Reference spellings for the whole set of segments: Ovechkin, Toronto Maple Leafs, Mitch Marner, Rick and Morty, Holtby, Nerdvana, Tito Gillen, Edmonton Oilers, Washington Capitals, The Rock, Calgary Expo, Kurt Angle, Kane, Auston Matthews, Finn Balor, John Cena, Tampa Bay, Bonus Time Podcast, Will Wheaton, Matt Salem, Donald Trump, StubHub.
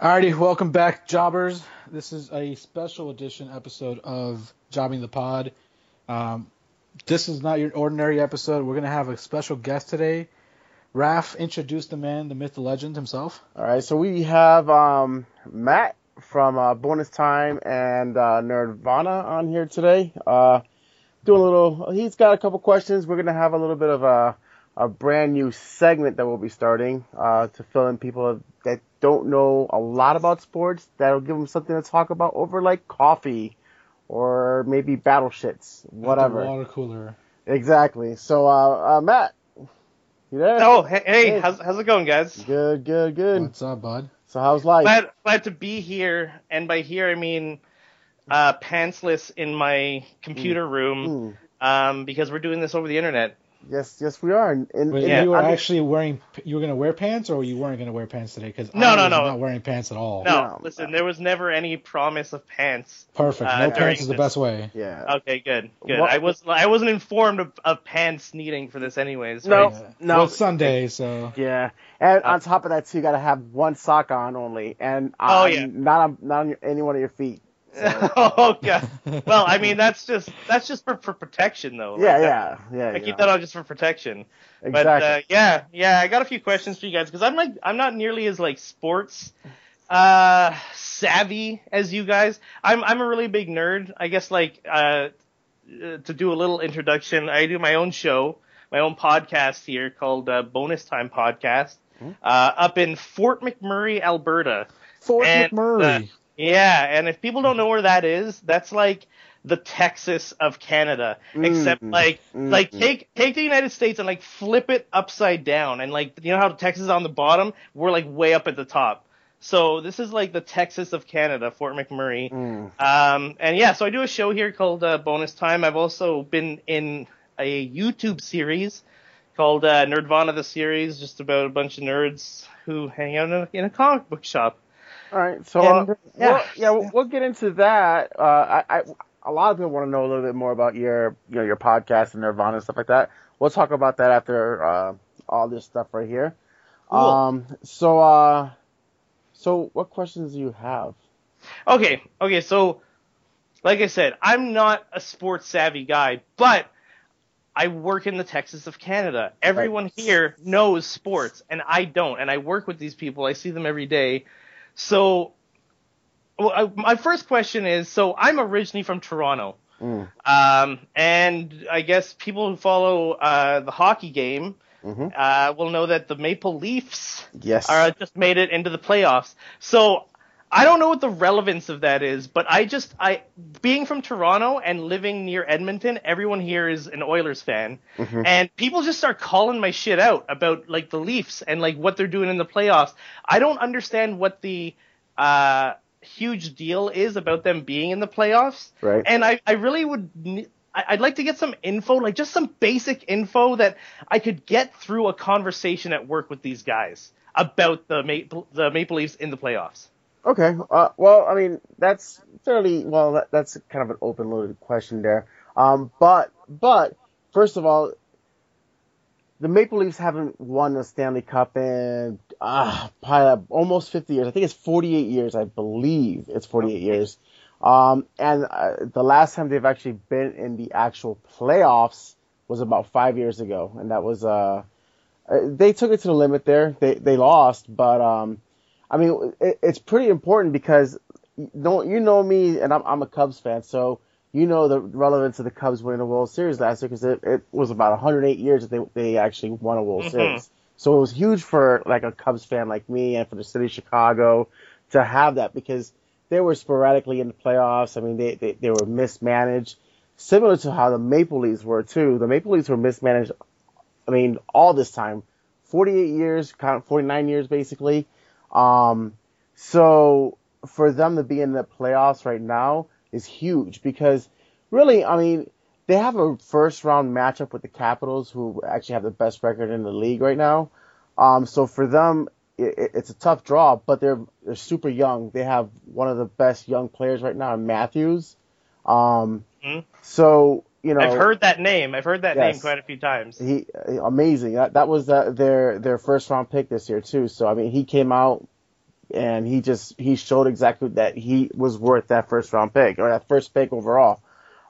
Alrighty, welcome back, jobbers. This is a special edition episode of Jobbing the Pod. This is not your ordinary episode. We're going to have a special guest today. Raph, introduce the man, the myth, the legend himself. Alright, so we have Matt from Bonus Time and Nerdvana on here today. He's got a couple questions. We're going to have a little bit of a brand new segment that we'll be starting to fill in people that don't know a lot about sports. That'll give them something to talk about over like coffee or maybe battle shits, whatever. At the water cooler. Exactly. So, Matt, you there? Oh, hey. How's it going, guys? Good. What's up, bud? So how's life? Glad to be here. And by here, I mean pantsless in my computer room because we're doing this over the internet. Yes, we are. And you were actually wearing. You were going to wear pants, or you weren't going to wear pants today? Because no, not wearing pants at all. No, listen, there was never any promise of pants. Perfect. No pants is the best way. Yeah. Okay, good. What? I wasn't informed of pants needing for this, anyways. Right? No. Well, it's Sunday, so. Yeah, and on top of that, too, you got to have one sock on only, and not on any one of your feet. So. Oh god. Well, I mean that's just for protection though. Like, yeah. I keep that on just for protection. Exactly. But I got a few questions for you guys because I'm not nearly as like sports savvy as you guys. I'm a really big nerd. I guess like to do a little introduction, I do my own show, my own podcast here called Bonus Time Podcast up in Fort McMurray, Alberta. Fort McMurray. Yeah, and if people don't know where that is, that's like the Texas of Canada, except like take the United States and like flip it upside down, and like you know how Texas is on the bottom, we're like way up at the top. So this is like the Texas of Canada, Fort McMurray. So I do a show here called Bonus Time. I've also been in a YouTube series called Nerdvana the Series, just about a bunch of nerds who hang out in a comic book shop. All right, so we'll get into that. I a lot of people want to know a little bit more about your podcast and Nerdvana and stuff like that. We'll talk about that after all this stuff right here. Cool. So what questions do you have? Okay. So, like I said, I'm not a sports savvy guy, but I work in the Texas of Canada. Everyone here knows sports, and I don't. And I work with these people. I see them every day. So, my first question is, I'm originally from Toronto, and I guess people who follow the hockey game will know that the Maple Leafs are just made it into the playoffs. So, I don't know what the relevance of that is, but I being from Toronto and living near Edmonton, everyone here is an Oilers fan, and people just start calling my shit out about like the Leafs and like what they're doing in the playoffs. I don't understand what the huge deal is about them being in the playoffs, right? And I really would. I'd like to get some info, like just some basic info that I could get through a conversation at work with these guys about the Maple Leafs in the playoffs. Okay. That's fairly well. That's kind of an open-loaded question there. But first of all, the Maple Leafs haven't won a Stanley Cup in probably almost 50 years. I think it's 48 years. I believe it's 48 years. The last time they've actually been in the actual playoffs was about 5 years ago, and that was they took it to the limit there. They lost, but I mean, it's pretty important because you know me, and I'm a Cubs fan, so you know the relevance of the Cubs winning the World Series last year because it was about 108 years that they actually won a World Series. So it was huge for like a Cubs fan like me and for the city of Chicago to have that because they were sporadically in the playoffs. I mean, they were mismanaged, similar to how the Maple Leafs were too. The Maple Leafs were mismanaged, I mean, all this time, 48 years, 49 years basically. So for them to be in the playoffs right now is huge because really, I mean, they have a first round matchup with the Capitals who actually have the best record in the league right now. So for them, it's a tough draw, but they're super young. They have one of the best young players right now in Matthews. So, you know, I've heard that name. I've heard that name quite a few times. He amazing. That was their first round pick this year too. So I mean, he came out and he showed exactly that he was worth that first round pick, or that first pick overall.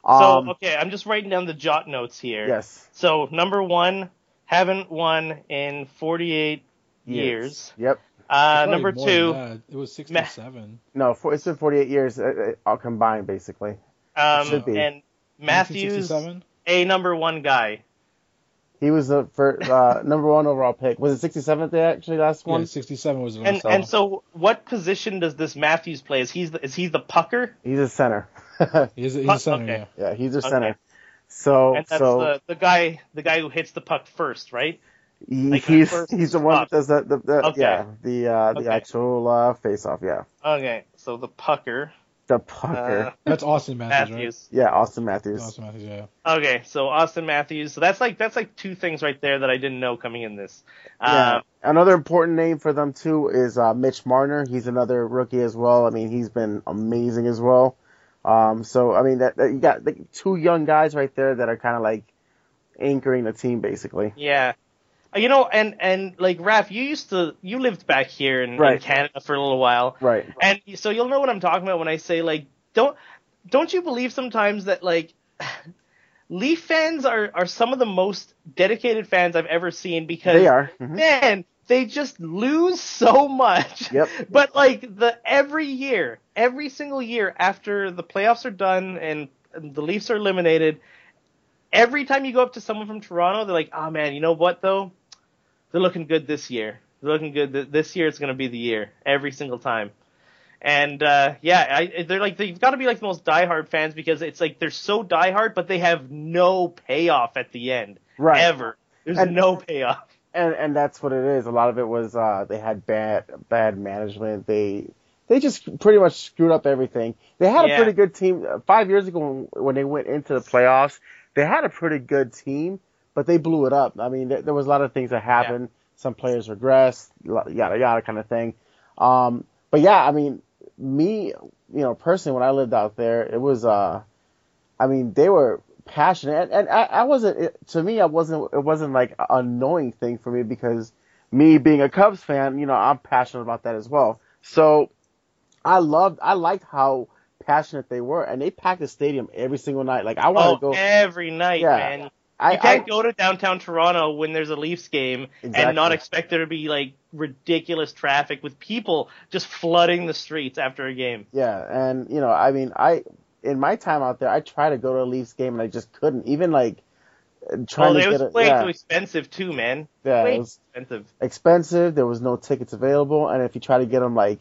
So, okay, I'm just writing down the jot notes here. Yes. So, number one, haven't won in 48 years. Yep. Number two. It was 67. It's been 48 years all combined, basically. It should be. And Matthews, a number one guy. He was the first, number one overall pick. Was it 67th actually last one? Yeah, 67 was the one. And so what position does this Matthews play? Is he the pucker? He's a center. He's a center, okay. Yeah. Yeah, he's a center. Okay. So and that's the guy who hits the puck first, right? He's the one that does the actual face off, yeah. Okay. So the pucker. That's Auston Matthews, right? Yeah, Auston Matthews, yeah. Okay, so Auston Matthews. So that's like two things right there that I didn't know coming in this. Another important name for them too is Mitch Marner. He's another rookie as well. I mean, he's been amazing as well. So I mean, that you got like two young guys right there that are kind of like anchoring the team basically. Yeah. You know, and like Raph, you lived back here in Canada for a little while, right? And so you'll know what I'm talking about when I say like, don't you believe sometimes that like, Leaf fans are some of the most dedicated fans I've ever seen because they are. Mm-hmm. Man, they just lose so much. Yep. But like every single year after the playoffs are done and the Leafs are eliminated. Every time you go up to someone from Toronto, they're like, oh, man, you know what, though? They're looking good this year. This year it's going to be the year every single time. And, they're like, they've got to be like the most diehard fans because it's like they're so diehard, but they have no payoff at the end. Right. Ever. There's no payoff. And that's what it is. A lot of it was they had bad management. They just pretty much screwed up everything. They had a pretty good team 5 years ago when they went into the playoffs. They had a pretty good team, but they blew it up. I mean, there was a lot of things that happened. Yeah. Some players regressed, yada, yada kind of thing. But, yeah, I mean, personally, when I lived out there, it was they were passionate. And I wasn't – to me, it wasn't like an annoying thing for me because me being a Cubs fan, you know, I'm passionate about that as well. So I liked how – passionate they were, and they packed the stadium every single night. Like I want to go every night, man. You can't go to downtown Toronto when there's a Leafs game and not expect there to be like ridiculous traffic with people just flooding the streets after a game. Yeah, and you know, I mean, in my time out there, I tried to go to a Leafs game and I just couldn't. Even like trying to get it. It was way too expensive too, man. Yeah, it was expensive. There was no tickets available, and if you try to get them like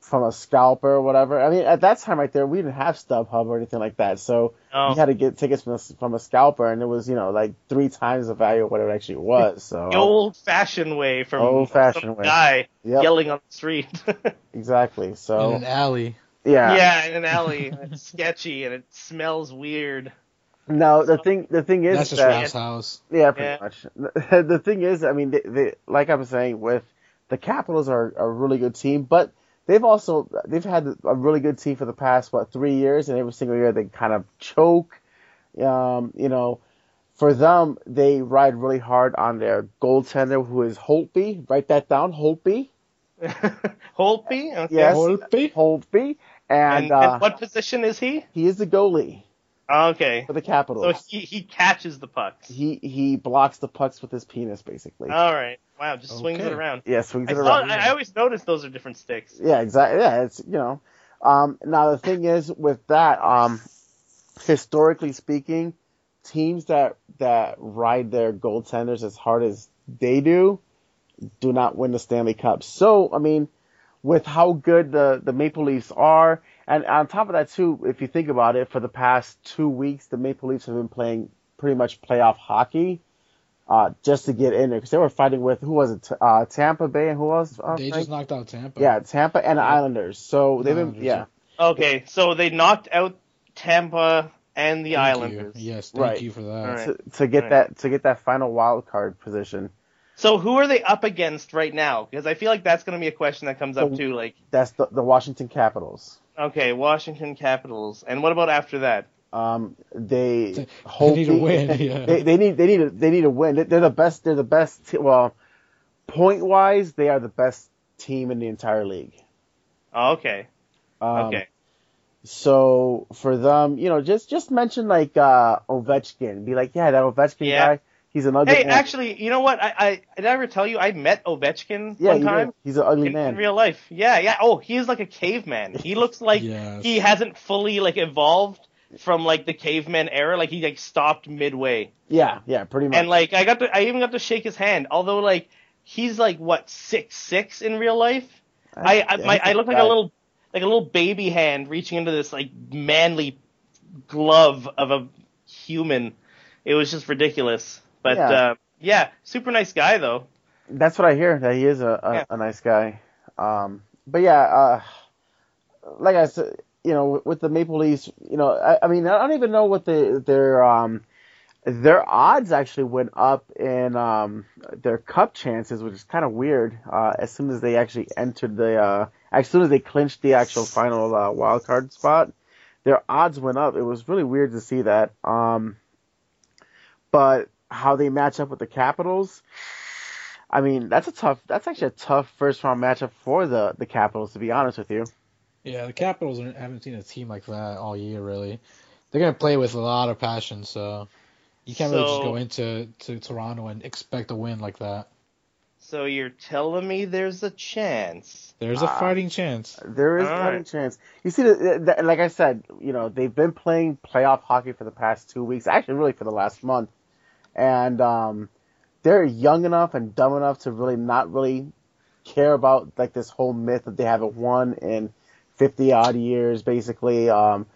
from a scalper or whatever. I mean, at that time right there, we didn't have StubHub or anything like that. So we had to get tickets from a scalper, and it was, you know, like three times the value of what it actually was. So the old-fashioned way from some guy yelling on the street. Exactly. So in an alley. Yeah. Yeah, in an alley. It's sketchy, and it smells weird. No, the thing is that's just Raph's house. Yeah, pretty much. The thing is, I mean, they, like I was saying, with the Capitals are a really good team, but they've had a really good team for the past 3 years, and every single year they kind of choke. You know, for them they ride really hard on their goaltender, who is Holtby. Write that down, Holtby. Holtby, okay. Yes, Holtby. And what position is he? He is the goalie. Okay. For the Capitals. So he catches the pucks. He blocks the pucks with his penis, basically. All right. Wow, just swings it around. Yeah, swings it around. I always notice those are different sticks. Yeah, exactly. Yeah, it's, you know. Now, the thing is, with that, historically speaking, teams that ride their goaltenders as hard as they do not win the Stanley Cup. So, I mean, with how good the Maple Leafs are, and on top of that, too, if you think about it, for the past 2 weeks, the Maple Leafs have been playing pretty much playoff hockey just to get in there because they were fighting with, who was it, Tampa Bay, and who else? They just knocked out Tampa. Yeah, Tampa and the Islanders. So they've been, yeah. Okay, so they knocked out Tampa and the Islanders. Yes, thank you for that. Right. To get that final wild card position. So who are they up against right now? Because I feel like that's going to be a question that comes up too. Like that's the Washington Capitals. Okay, Washington Capitals. And what about after that? They need a win. Yeah. They need a win. They're the best. They're the best. Well, point wise, they are the best team in the entire league. Oh, okay. Okay. So for them, you know, just mention like Ovechkin. Be like, yeah, that Ovechkin guy. He's an ugly. Hey, man. Actually, you know what? I did I ever tell you I met Ovechkin one time? He's an ugly man in real life. Yeah, yeah. Oh, he is like a caveman. He looks like he hasn't fully like evolved from like the caveman era. Like he like stopped midway. Yeah, yeah, pretty much. And like I even got to shake his hand. Although like he's like what 6'6" in real life. I look like a little baby hand reaching into this like manly glove of a human. It was just ridiculous. But, super nice guy, though. That's what I hear, that he is a nice guy. Like I said, you know, with the Maple Leafs, you know, I mean, I don't even know what their odds actually went up in their cup chances, which is kind of weird, as soon as they actually entered as soon as they clinched the actual final wild card spot. Their odds went up. It was really weird to see that. But how they match up with the Capitals, I mean, that's actually a tough first round matchup for the Capitals, to be honest with you. Yeah, the Capitals haven't seen a team like that all year, really. They're going to play with a lot of passion, so you can't really just go into Toronto and expect a win like that. So you're telling me there's a chance? There's a fighting chance. There is a fighting chance. You see, like I said, you know, they've been playing playoff hockey for the past 2 weeks, actually really for the last month. And they're young enough and dumb enough to really not really care about like this whole myth that they haven't won in 50 odd years, basically. That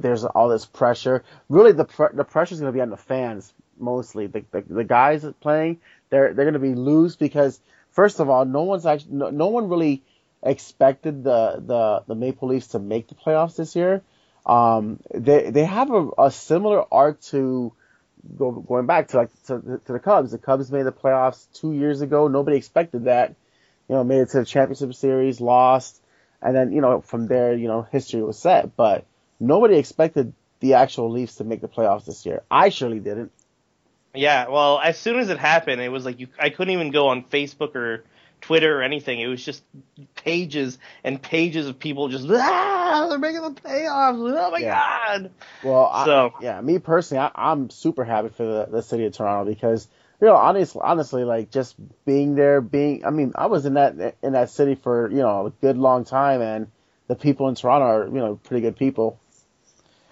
there's all this pressure. Really, the pressure is going to be on the fans mostly. The guys playing, they're going to be loose because first of all, no one really expected the Maple Leafs to make the playoffs this year. They have a similar arc to. Going back to the Cubs. The Cubs made the playoffs 2 years ago. Nobody expected that. You know, made it to the championship series, lost, and then, you know, from there, you know, history was set. But nobody expected the actual Leafs to make the playoffs this year. I surely didn't. Yeah, well, as soon as it happened, it was like I couldn't even go on Facebook or Twitter or anything. It was just pages and pages of people just, they're making the playoffs. Oh, my God. Well, me personally, I'm super happy for the city of Toronto because, you know, honestly, like, just being there, I was in that city for, you know, a good long time, and the people in Toronto are, you know, pretty good people.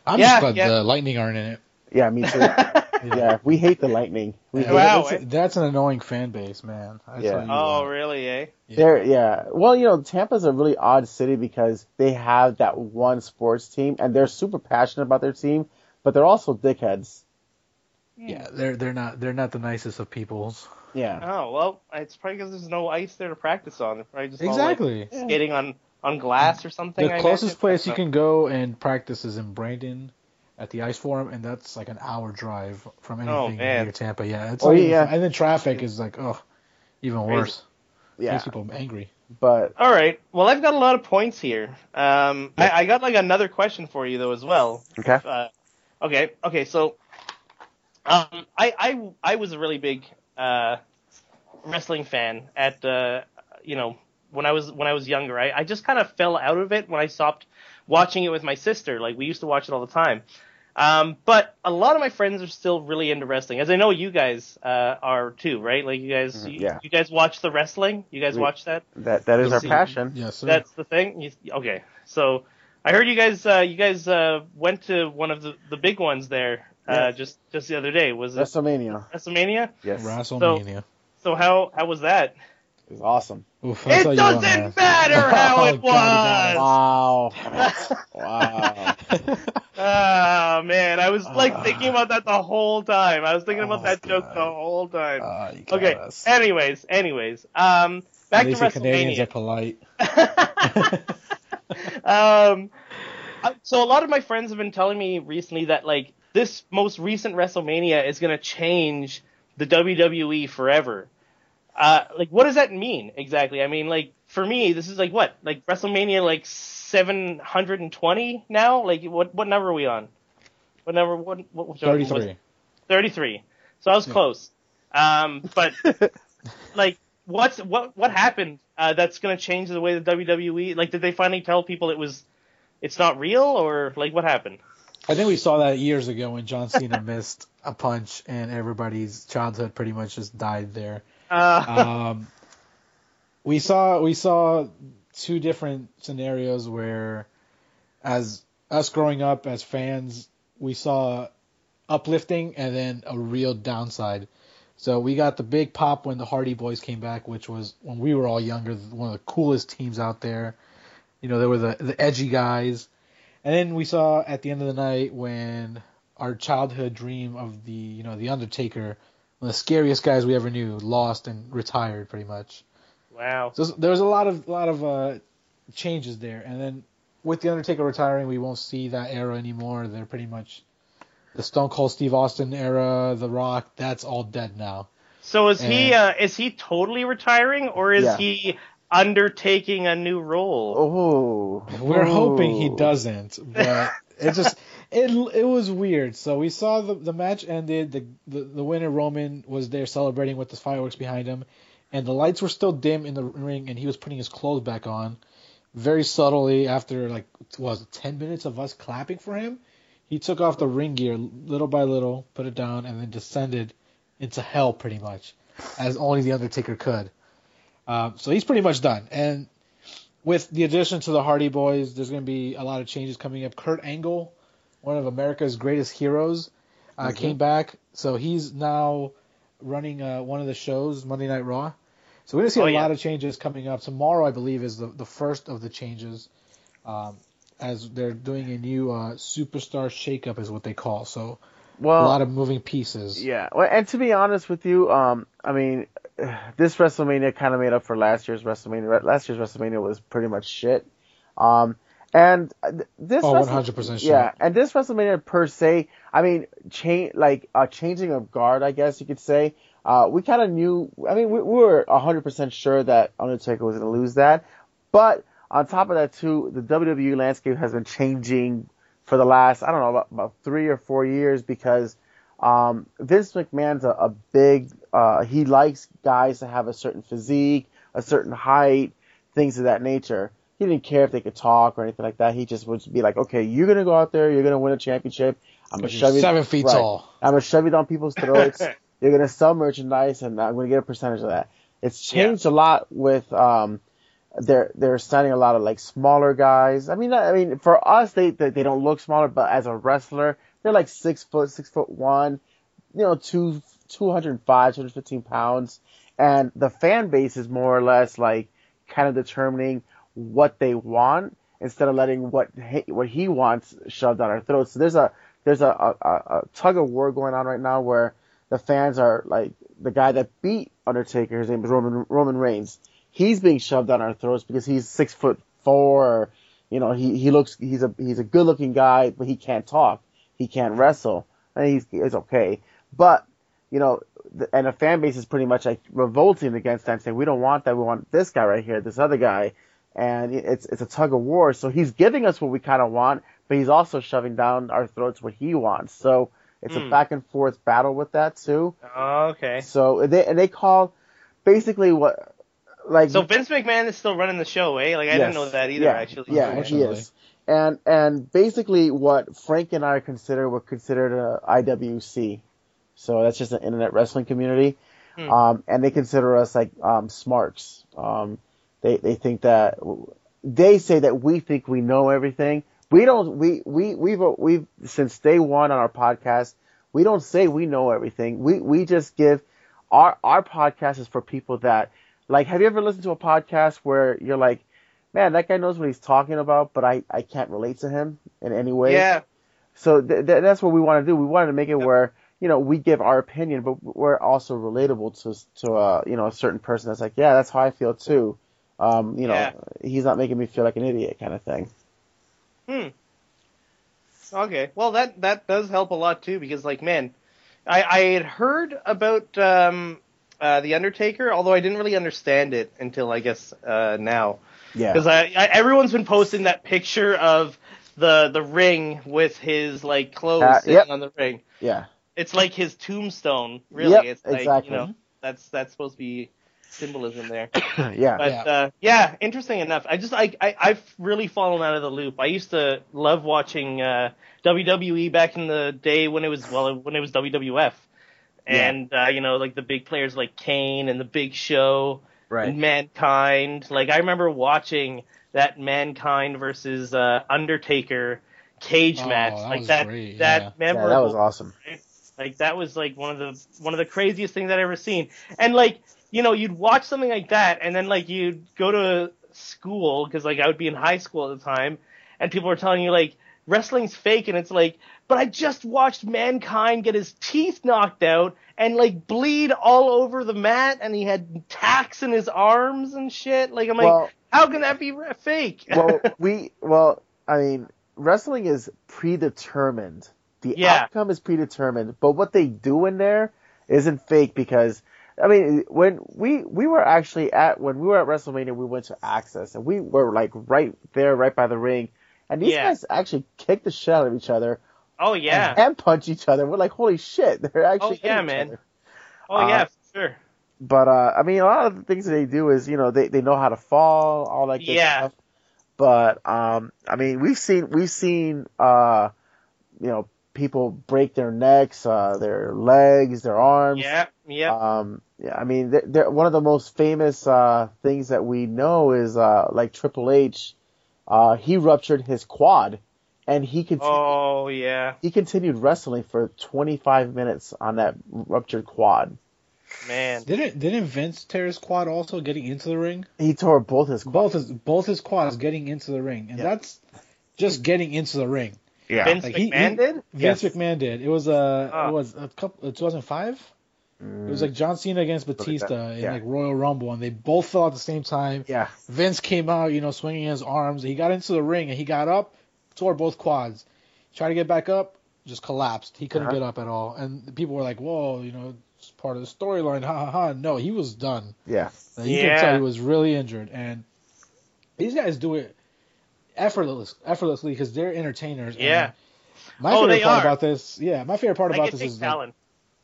I'm just glad the Lightning aren't in it. Yeah, me too. Yeah, we hate the Lightning. That's an annoying fan base, man. Really, eh? Yeah. Well, you know, Tampa's a really odd city because they have that one sports team, and they're super passionate about their team, but they're also dickheads. Yeah, they're not the nicest of peoples. Yeah. Oh, well, it's probably because there's no ice there to practice on. They're probably just all, like, skating on glass or something. The closest place you can go and practice is in Brandon. At the Ice Forum, and that's like an hour drive from anything near Tampa. Yeah, it's and then traffic is like, even worse. Yeah, makes people angry. But all right, well, I've got a lot of points here. I got like another question for you though as well. Okay. Okay. So, I was a really big wrestling fan at you know, when I was younger. I just kind of fell out of it when I stopped watching it with my sister. Like, we used to watch it all the time. But a lot of my friends are still really into wrestling, as I know you guys are too, right? Like, you guys you guys watch the wrestling? You guys watch that? That is our passion. Yes, sir. That's the thing? Okay. So I heard you guys went to one of the big ones there just the other day. Was it WrestleMania? WrestleMania? Yes. WrestleMania. So how was that? It was awesome. Oof, it doesn't matter how it was. Wow. Oh, man. I was, like, thinking about that the whole time. I was thinking about that joke the whole time. Okay. Anyways. Back to WrestleMania. Canadians are polite. So a lot of my friends have been telling me recently that, like, this most recent WrestleMania is going to change the WWE forever. Like, what does that mean exactly? I mean, like, for me, this is like what, like WrestleMania, like 720 now. Like, what number are we on? What number? What 33. 33. So I was close. But like, what happened that's going to change the way the WWE, like, did they finally tell people it's not real, or like what happened? I think we saw that years ago when John Cena missed a punch and everybody's childhood pretty much just died there. We saw two different scenarios where, as us growing up as fans, we saw uplifting and then a real downside. So we got the big pop when the Hardy Boys came back, which was, when we were all younger, one of the coolest teams out there. You know, they were the edgy guys. And then we saw at the end of the night when our childhood dream of the Undertaker, one of the scariest guys we ever knew, lost and retired pretty much. Wow. So there was a lot of changes there. And then with the Undertaker retiring, we won't see that era anymore. They're pretty much the Stone Cold Steve Austin era, The Rock, that's all dead now. So is he totally retiring, or is he undertaking a new role? Oh, we're hoping he doesn't, but it was weird. So we saw the match ended. The winner Roman was there celebrating with the fireworks behind him, and the lights were still dim in the ring, and he was putting his clothes back on very subtly after 10 minutes of us clapping for him. He took off the ring gear little by little, put it down, and then descended into hell pretty much, as only the Undertaker could. So he's pretty much done. And with the addition to the Hardy Boys, there's going to be a lot of changes coming up. Kurt Angle, one of America's greatest heroes, came back. So he's now running one of the shows, Monday Night Raw. So we're going to see a lot of changes coming up. Tomorrow, I believe, is the first of the changes. As they're doing a new superstar shakeup is what they call. So a lot of moving pieces. Yeah. Well, and to be honest with you, I mean, this WrestleMania kind of made up for last year's WrestleMania. Last year's WrestleMania was pretty much shit. And this 100% shit. Yeah, and this WrestleMania per se, I mean, changing of guard, I guess you could say. We kind of knew, I mean, we were 100% sure that Undertaker was going to lose that. But on top of that, too, the WWE landscape has been changing for the last, I don't know, about 3 or 4 years, because Vince McMahon's a big he likes guys to have a certain physique, a certain height, things of that nature. He didn't care if they could talk or anything like that. He just would be like, okay, you're going to go out there, you're going to win a championship. I'm going to shove you 7 feet tall. I'm going to shove you down people's throats. You're going to sell merchandise, and I'm going to get a percentage of that. It's changed a lot with they're signing a lot of like smaller guys. I mean for us they don't look smaller, but as a wrestler they're like 6'1", 205, 215 pounds, and the fan base is more or less like kind of determining what they want instead of letting what he wants shoved down our throats. So there's a tug of war going on right now where the fans are like the guy that beat Undertaker. His name is Roman Reigns. He's being shoved down our throats because he's 6'4". He's a good looking guy, but he can't talk, he can't wrestle, and he's okay. But and the fan base is pretty much like revolting against that, saying we don't want that, we want this guy right here, this other guy, and it's a tug of war. So he's giving us what we kind of want, but he's also shoving down our throats what he wants. So it's a back and forth battle with that too. Oh, okay. So they call basically what. Like, so Vince McMahon is still running the show, eh? Like, I didn't know that either, actually. Yeah, he is. And basically what Frank and I were considered a IWC. So that's just an internet wrestling community. And they consider us like smarks. They think that they say that we think we know everything. We don't. We've since day one on our podcast, we don't say we know everything. We just give our podcast is for people that. Like, have you ever listened to a podcast where you're like, man, that guy knows what he's talking about, but I can't relate to him in any way? Yeah. So that's what we want to do. We wanted to make it where, we give our opinion, but we're also relatable to a certain person that's like, yeah, that's how I feel too. He's not making me feel like an idiot kind of thing. Okay. Well, that does help a lot too, because like, man, I had heard about, The Undertaker, although I didn't really understand it until I guess now. Yeah. Because everyone's been posting that picture of the ring with his like clothes sitting on the ring. Yeah. It's like his tombstone, really. Yep, it's like, exactly. That's supposed to be symbolism there. Yeah. But yeah, interesting enough. I've really fallen out of the loop. I used to love watching WWE back in the day when it was WWF. And you know, like the big players like Kane and the Big Show, right, and Mankind. Like I remember watching that Mankind versus Undertaker cage match. That that was awesome. Right? Like that was like one of the craziest things I'd ever seen. And like, you know, you'd watch something like that, and then like you'd go to school, because like I would be in high school at the time, and people were telling you like wrestling's fake, and it's like, but I just watched Mankind get his teeth knocked out and like bleed all over the mat, and he had tacks in his arms and shit. Like I'm like, how can that be fake? I mean, wrestling is predetermined. The outcome is predetermined, but what they do in there isn't fake, because I mean, when we were at WrestleMania, we went to Access, and we were like right by the ring, and these guys actually kicked the shit out of each other. Oh yeah, and punch each other. We're like, holy shit, they're actually hitting each other. Oh yeah, for sure. But I mean, a lot of the things that they do is, you know, they know how to fall, all that good stuff. But I mean, we've seen you know, people break their necks, their legs, their arms. I mean, they're one of the most famous things that we know is like Triple H. He ruptured his quad, and he continued. Oh yeah. He continued wrestling for 25 minutes on that ruptured quad. Man, didn't Vince tear his quad also getting into the ring? He tore both his quads. Both his quads getting into the ring, and that's just getting into the ring. Yeah. Vince McMahon did? Vince McMahon did. It was a couple 2005. It was like John Cena against Batista in like Royal Rumble, and they both fell at the same time. Yeah. Vince came out, you know, swinging his arms. He got into the ring, and he got up, tore both quads. Tried to get back up, just collapsed. He couldn't get up at all. And people were like, "Whoa, you know, it's part of the storyline." Ha ha ha. No, he was done. Yeah. Like, you can tell he was really injured, and these guys do it effortlessly because they're entertainers. Yeah. My favorite part about this. Yeah, my favorite part about this is talent.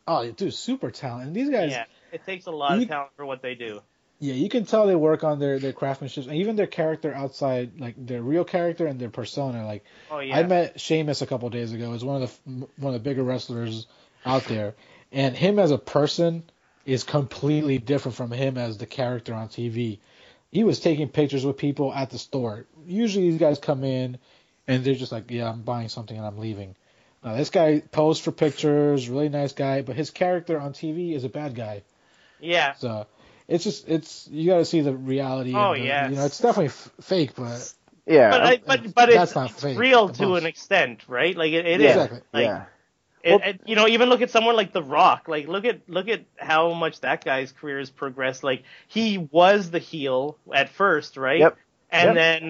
Like, super talent. And these guys. Yeah, it takes a lot of talent for what they do. Yeah, you can tell they work on their craftsmanship and even their character outside, like their real character and their persona. Like, I met Sheamus a couple of days ago. He's one of the bigger wrestlers out there, and him as a person is completely different from him as the character on TV. He was taking pictures with people at the store. Usually these guys come in and they're just like, yeah, I'm buying something and I'm leaving. Now, this guy posed for pictures, really nice guy, but his character on TV is a bad guy. Yeah. So it's you got to see the reality. Oh, yeah. You know, it's definitely fake, but yeah. But it's fake, real to an extent, right? Like it is. Exactly. Like, yeah. You know, even look at someone like The Rock. Like, look at how much that guy's career has progressed. Like, he was the heel at first, right? Yep. And then,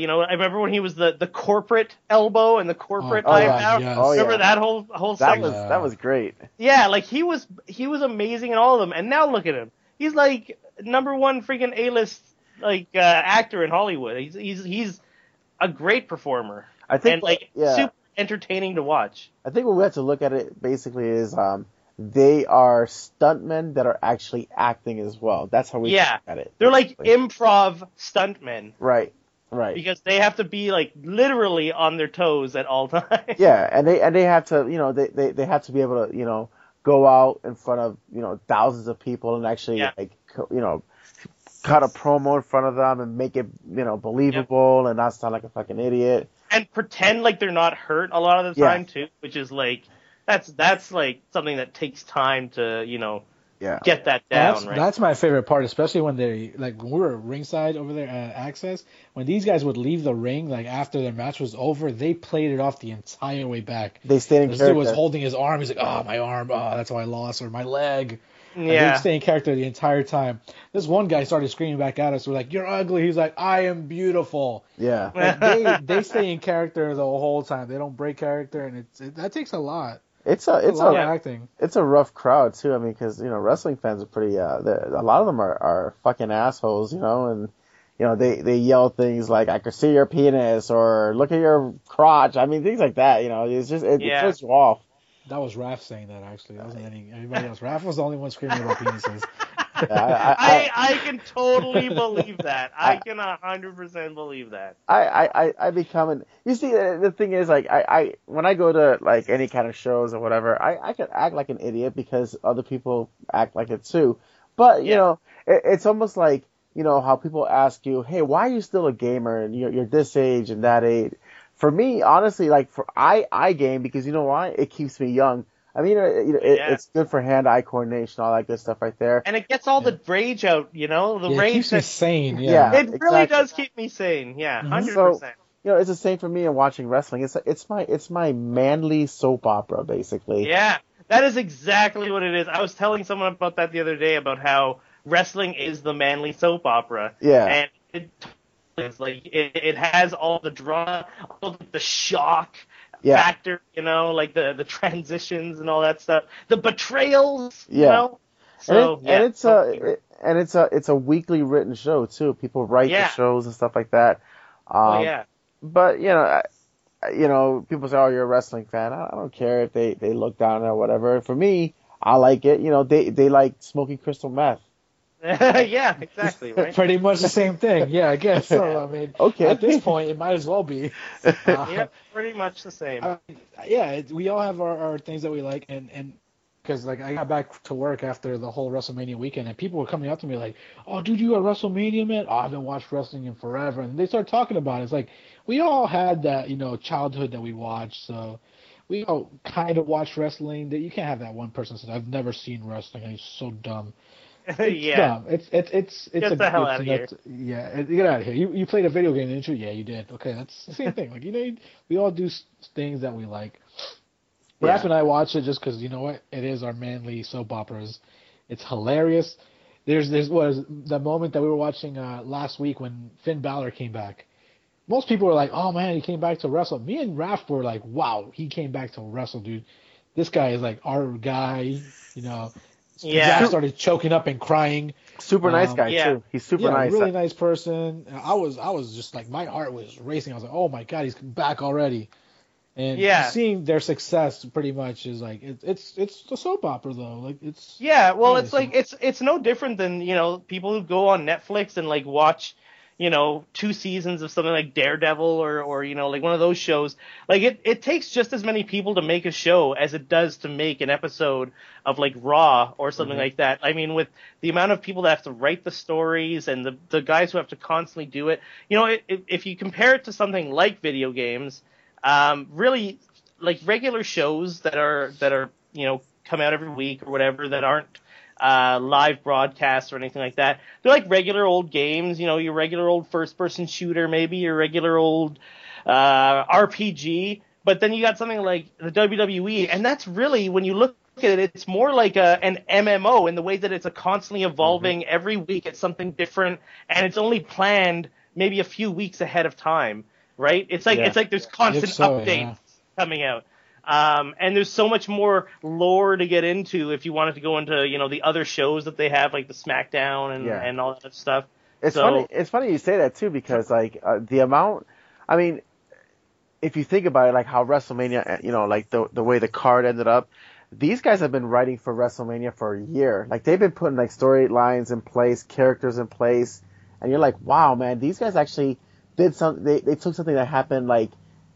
you know, I remember when he was the corporate elbow and the corporate eye out. Yes. Remember that whole segment? That was great. Yeah, like he was amazing in all of them. And now look at him. He's like #1 freaking A-list like actor in Hollywood. He's a great performer. I think, and like super entertaining to watch. I think what we have to look at it basically is they are stuntmen that are actually acting as well. That's how we look at it. They're basically like improv stuntmen. Right. Because they have to be like literally on their toes at all times. Yeah, and they have to, you know, they have to be able to, you know, go out in front of, you know, thousands of people and actually like, you know, cut a promo in front of them and make it, you know, believable and not sound like a fucking idiot. And pretend like they're not hurt a lot of the time too, which is like that's like something that takes time to, you know, get that down. That's my favorite part, especially when they like when we were ringside over there at Access, when these guys would leave the ring like after their match was over, they played it off the entire way back. They stayed in character. This dude was holding his arm. He's like, "Oh, my arm! Oh, that's why I lost, or my leg." Yeah. They stay in character the entire time. This one guy started screaming back at us. We're like, "You're ugly." He's like, "I am beautiful." Yeah. Like they stay in character the whole time. They don't break character, and that takes a lot. It's a lot of acting. It's a rough crowd too. I mean, because you know, wrestling fans are pretty. A lot of them are fucking assholes, you know, and you know they yell things like, "I could see your penis," or "Look at your crotch." I mean, things like that. You know, it's just it puts you off. That was Raph saying that, actually. That wasn't anybody else. Raph was the only one screaming about penises. I can totally believe that. I can 100% believe that. I become an... You see, the thing is, like, I when I go to, like, any kind of shows or whatever, I can act like an idiot because other people act like it too. But, you know, it's almost like, you know, how people ask you, hey, why are you still a gamer and you're this age and that age? For me, honestly, like, I game because, you know why? It keeps me young. I mean, it's good for hand-eye coordination, all that good stuff right there. And it gets all the rage out, you know? The rage keeps me sane, it really does keep me sane, 100%. So, you know, it's the same for me in watching wrestling. It's my manly soap opera, basically. Yeah, that is exactly what it is. I was telling someone about that the other day, about how wrestling is the manly soap opera. Yeah. And it's like, it has all the drama, all the shock, factor, you know, like the transitions and all that stuff, the betrayals, you know. So it's a weekly written show too. People write the shows and stuff like that. But you know, people say, "Oh, you're a wrestling fan." I don't care if they look down or whatever. For me, I like it. You know, they like smoking crystal meth. Yeah, exactly. Right? Pretty much the same thing. Yeah, I guess so. I mean, at this point, it might as well be. Yeah, pretty much the same. We all have our things that we like, and because like I got back to work after the whole WrestleMania weekend, and people were coming up to me like, "Oh, dude, you a WrestleMania man? Oh, I haven't watched wrestling in forever," and they start talking about it. It's like we all had that, you know, childhood that we watched, so. We all kind of watch wrestling. You can't have that one person says, "I've never seen wrestling. It's so dumb." It's dumb. It's get the hell out of here. Yeah, get out of here. You played a video game, didn't you? Yeah, you did. Okay, that's the same thing. Like, you know, we all do things that we like. Raph and I watch it just because, you know what? It is our manly soap operas. It's hilarious. There's was the moment that we were watching last week when Finn Balor came back. Most people were like, "Oh, man, he came back to wrestle." Me and Raph were like, "Wow, he came back to wrestle, dude. This guy is like our guy, you know." Yeah. Raph started choking up and crying. Super nice guy, too. He's super nice. Really nice person. I was just like, my heart was racing. I was like, "Oh, my God, he's back already." And seeing their success pretty much is like it's the soap opera though, like it's it's like it's no different than, you know, people who go on Netflix and like watch, you know, 2 seasons of something like Daredevil or you know, like one of those shows. Like it takes just as many people to make a show as it does to make an episode of like Raw or something like that. I mean, with the amount of people that have to write the stories and the guys who have to constantly do it, you know, if you compare it to something like video games, really like regular shows that are, you know, come out every week or whatever that aren't live broadcasts or anything like that. They're like regular old games, you know, your regular old first-person shooter, maybe your regular old RPG. But then you got something like the WWE, and that's really, when you look at it, it's more like an MMO in the way that it's a constantly evolving. Every week it's something different, and it's only planned maybe a few weeks ahead of time, right? It's like it's like there's constant updates coming out. And there's so much more lore to get into if you wanted to go into, you know, the other shows that they have, like the SmackDown and all that stuff. It's funny you say that, too, because, like, the amount – I mean, if you think about it, like how WrestleMania, you know, like the way the card ended up, these guys have been writing for WrestleMania for a year. Like, they've been putting, like, storylines in place, characters in place, and you're like, wow, man, these guys actually did something – they took something that happened, like,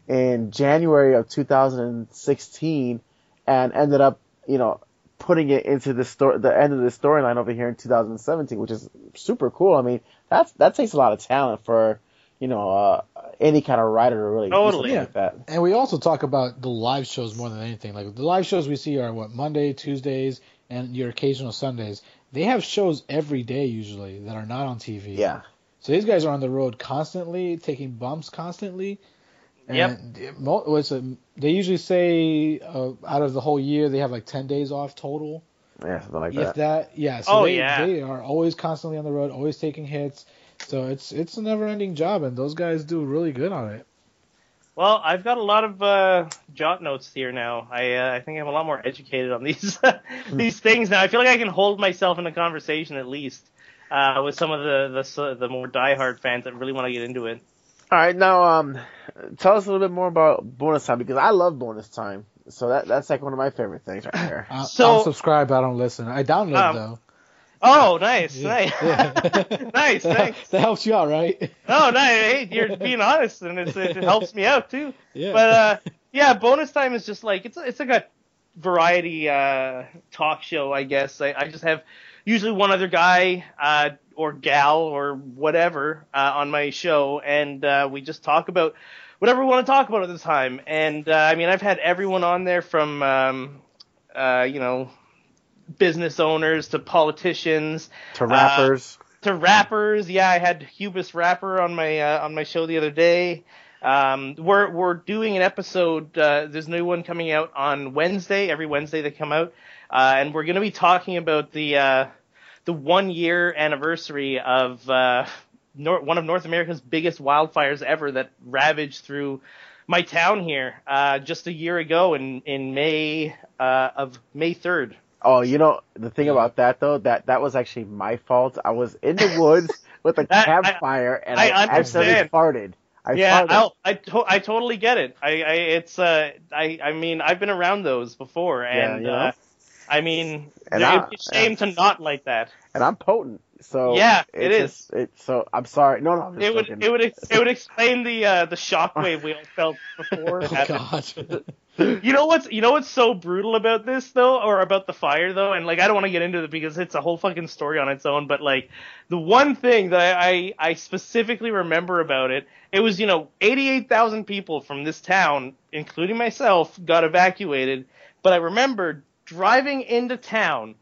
in January of 2016 and ended up, you know, putting it into the end of the storyline over here in 2017, which is super cool. I mean, that takes a lot of talent for, you know, any kind of writer to really do something like that. And we also talk about the live shows more than anything. Like, the live shows we see are, what, Monday, Tuesdays, and your occasional Sundays. They have shows every day usually that are not on TV. Yeah. So these guys are on the road constantly, taking bumps constantly. And they usually say out of the whole year they have like 10 days off total. Yeah, something like that. They are always constantly on the road, always taking hits. So it's a never-ending job, and those guys do really good on it. Well, I've got a lot of jot notes here now. I think I'm a lot more educated on these these things now. I feel like I can hold myself in a conversation at least with some of the more diehard fans that really want to get into it. All right, now tell us a little bit more about Bonus Time, because I love Bonus Time. So that's like one of my favorite things right there. So, I'm subscribed, I don't listen. I download, though. Oh, nice. Yeah. Nice. Nice, thanks. That helps you out, right? Oh, nice. Hey, you're being honest, and it helps me out, too. Yeah. But, yeah, Bonus Time is just like, it's like a variety talk show, I guess. I just have usually one other guy or gal or whatever on my show, and we just talk about whatever we want to talk about at the time. And, I mean, I've had everyone on there from, you know, business owners to politicians to rappers yeah, I had Hubris Rapper on my show the other day. We're doing an episode, there's a new one coming out on Wednesday, every Wednesday they come out, and we're going to be talking about the 1 year anniversary of one of North America's biggest wildfires ever that ravaged through my town here just a year ago in May of May 3rd. Oh, you know, the thing about that, though, that was actually my fault. I was in the woods with a campfire, and I accidentally farted. I totally get it. I mean, I've been around those before, and, yeah, you know? I mean, it's a shame to not like that. And I'm potent, so. Yeah, so, I'm sorry. No, I'm just joking. It would explain the shockwave we all felt before. Oh, God. You know what's so brutal about this though, or about the fire though, and like I don't want to get into it because it's a whole fucking story on its own, but like the one thing that I specifically remember about it was, you know, 88,000 people from this town, including myself, got evacuated, but I remember driving into town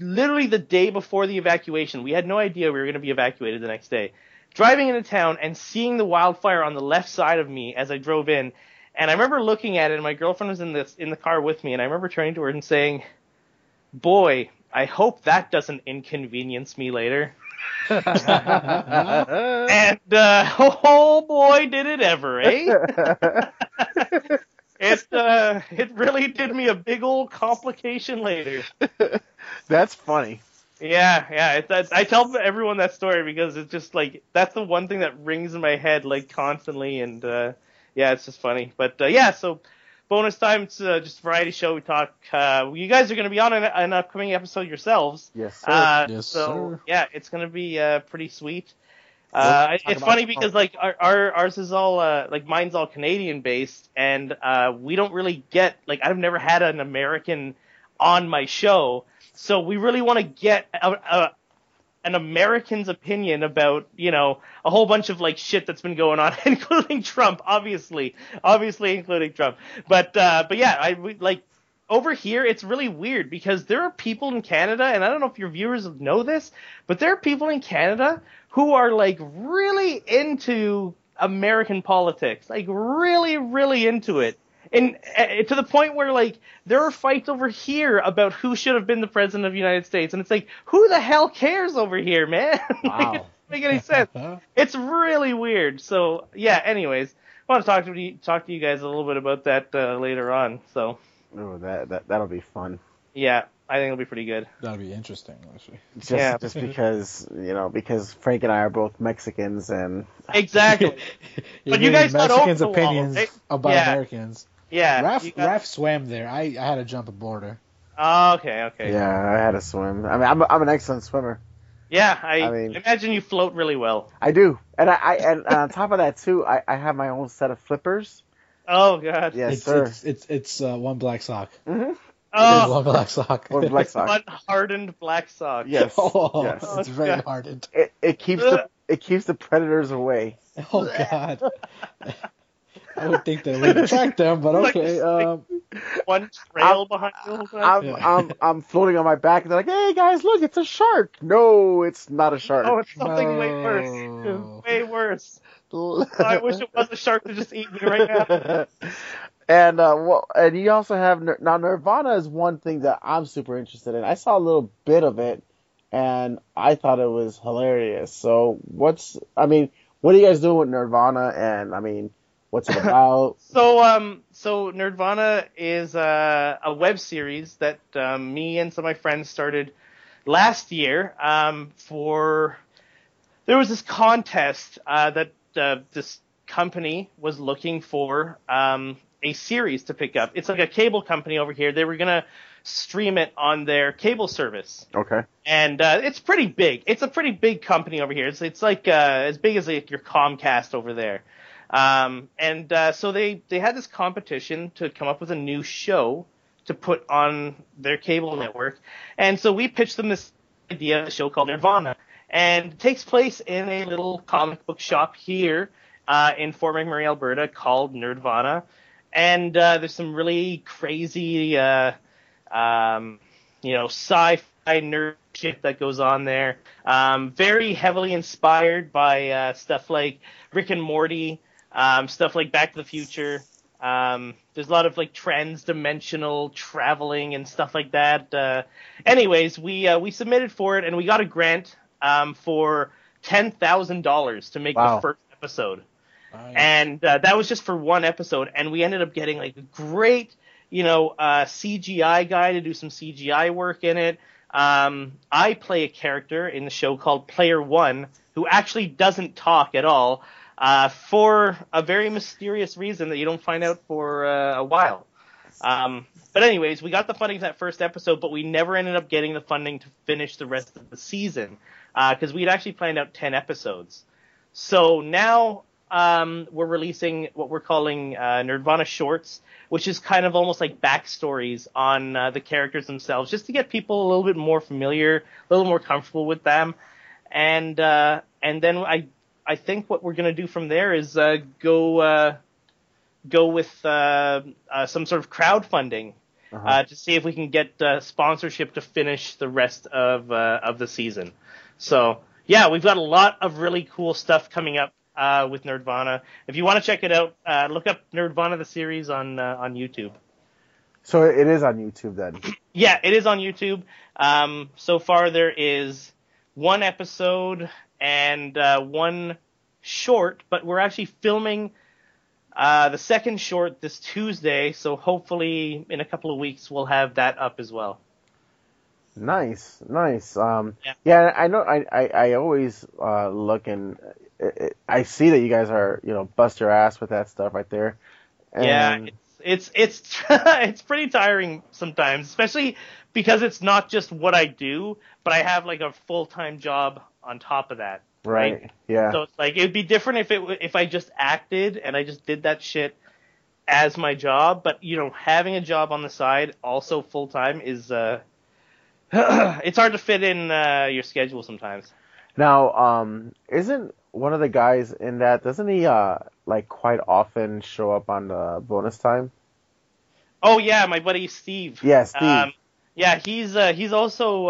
literally the day before the evacuation. We had no idea we were going to be evacuated the next day. Driving into town and seeing the wildfire on the left side of me as I drove in. And I remember looking at it, and my girlfriend was in the car with me, and I remember turning to her and saying, "Boy, I hope that doesn't inconvenience me later." And oh boy, did it ever, eh? It really did me a big old complication later. That's funny. Yeah. I tell everyone that story because it's just like that's the one thing that rings in my head like constantly, and. Yeah, it's just funny. But, yeah, so Bonus Time, it's just a variety show. We talk. You guys are going to be on an upcoming episode yourselves. Yes, sir. Yes, sir. Yeah, it's going to be pretty sweet. It's funny because, like, ours is all, like, mine's all Canadian-based, and we don't really get, like, I've never had an American on my show, so we really want to get an American's opinion about, you know, a whole bunch of like shit that's been going on, including Trump, obviously including Trump. But yeah, like over here, it's really weird because there are people in Canada, and I don't know if your viewers know this, but there are people in Canada who are like really into American politics, like really, really into it. And to the point where, like, there are fights over here about who should have been the president of the United States. And it's like, who the hell cares over here, man? Wow. It doesn't make any sense. It's really weird. So, yeah, anyways, I want to talk to you guys a little bit about that later on. So. Oh, that'll be fun. Yeah, I think it'll be pretty good. That'll be interesting, actually. Just because, you know, Frank and I are both Mexicans and. Exactly. But you guys got over the opinions about Americans. Yeah, Raph swam there. I had to jump a border. Oh, okay. Yeah, I had to swim. I mean, I'm an excellent swimmer. Yeah, I mean, imagine you float really well. I do, and I and on top of that too, I have my own set of flippers. Oh God! Yes, sir. It's one black sock. Mm-hmm. Oh, one black sock. One black sock. One hardened black sock. Yes. Oh, yes. It's very hardened. It keeps the predators away. Oh God. I would think that would attract them, but okay. One trail behind you. I'm floating on my back, and they're like, "Hey guys, look, it's a shark." No, it's not a shark. Oh, it's something way worse. Way worse. I wish it was a shark to just eat me right now. And and you also have now Nirvana is one thing that I'm super interested in. I saw a little bit of it, and I thought it was hilarious. So what are you guys doing with Nirvana? And I mean. What's it about? So Nerdvana is a web series that me and some of my friends started last year. There was this contest that this company was looking for a series to pick up. It's like a cable company over here. They were gonna stream it on their cable service. Okay. And it's pretty big. It's a pretty big company over here. It's like as big as like your Comcast over there. So they had this competition to come up with a new show to put on their cable network. And so we pitched them this idea of a show called Nerdvana. And it takes place in a little comic book shop here in Fort McMurray, Alberta, called Nerdvana. And there's some really crazy, sci-fi nerd shit that goes on there. Very heavily inspired by stuff like Rick and Morty, stuff like Back to the Future. There's a lot of like trans-dimensional traveling and stuff like that. Anyways, we submitted for it and we got a grant for $10,000 to make the first episode. Nice. And that was just for one episode, and we ended up getting like a great, CGI guy to do some CGI work in it. I play a character in the show called Player One, who actually doesn't talk at all for a very mysterious reason that you don't find out for a while. But anyways, we got the funding for that first episode, but we never ended up getting the funding to finish the rest of the season because we'd actually planned out 10 episodes. So now we're releasing what we're calling Nerdvana Shorts, which is kind of almost like backstories on the characters themselves, just to get people a little bit more familiar, a little more comfortable with them. And then I think what we're going to do from there is go with some sort of crowdfunding to see if we can get sponsorship to finish the rest of the season. So, yeah, we've got a lot of really cool stuff coming up with Nerdvana. If you want to check it out, look up Nerdvana the series on YouTube. So it is on YouTube then? Yeah, it is on YouTube. So far there is one episode and one short, but we're actually filming the second short this Tuesday, so hopefully in a couple of weeks we'll have that up as well. Nice. Yeah, I know. I always look and I see that you guys are bust your ass with that stuff right there. And yeah, it's it's pretty tiring sometimes, especially because it's not just what I do, but I have like a full-time job on top of that. Right. Yeah. So it's like it'd be different if I just acted and I just did that shit as my job, but having a job on the side also full time is it's hard to fit in your schedule sometimes. Now, isn't one of the guys in that, doesn't he quite often show up on the bonus time? Oh yeah, my buddy Steve. Yeah, Steve. He's also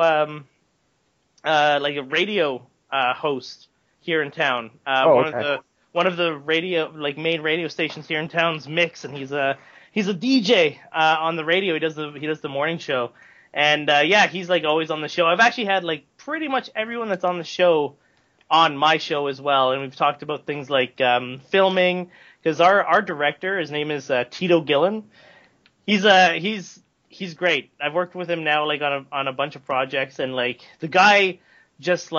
a radio host here in town. One of the radio main radio stations here in town's Mix, and he's a DJ on the radio. He does the morning show, and he's always on the show. I've actually had pretty much everyone that's on the show on my show as well, and we've talked about things like filming, because our director, his name is Tito Gillen. He's great. I've worked with him now on a bunch of projects, and the guy just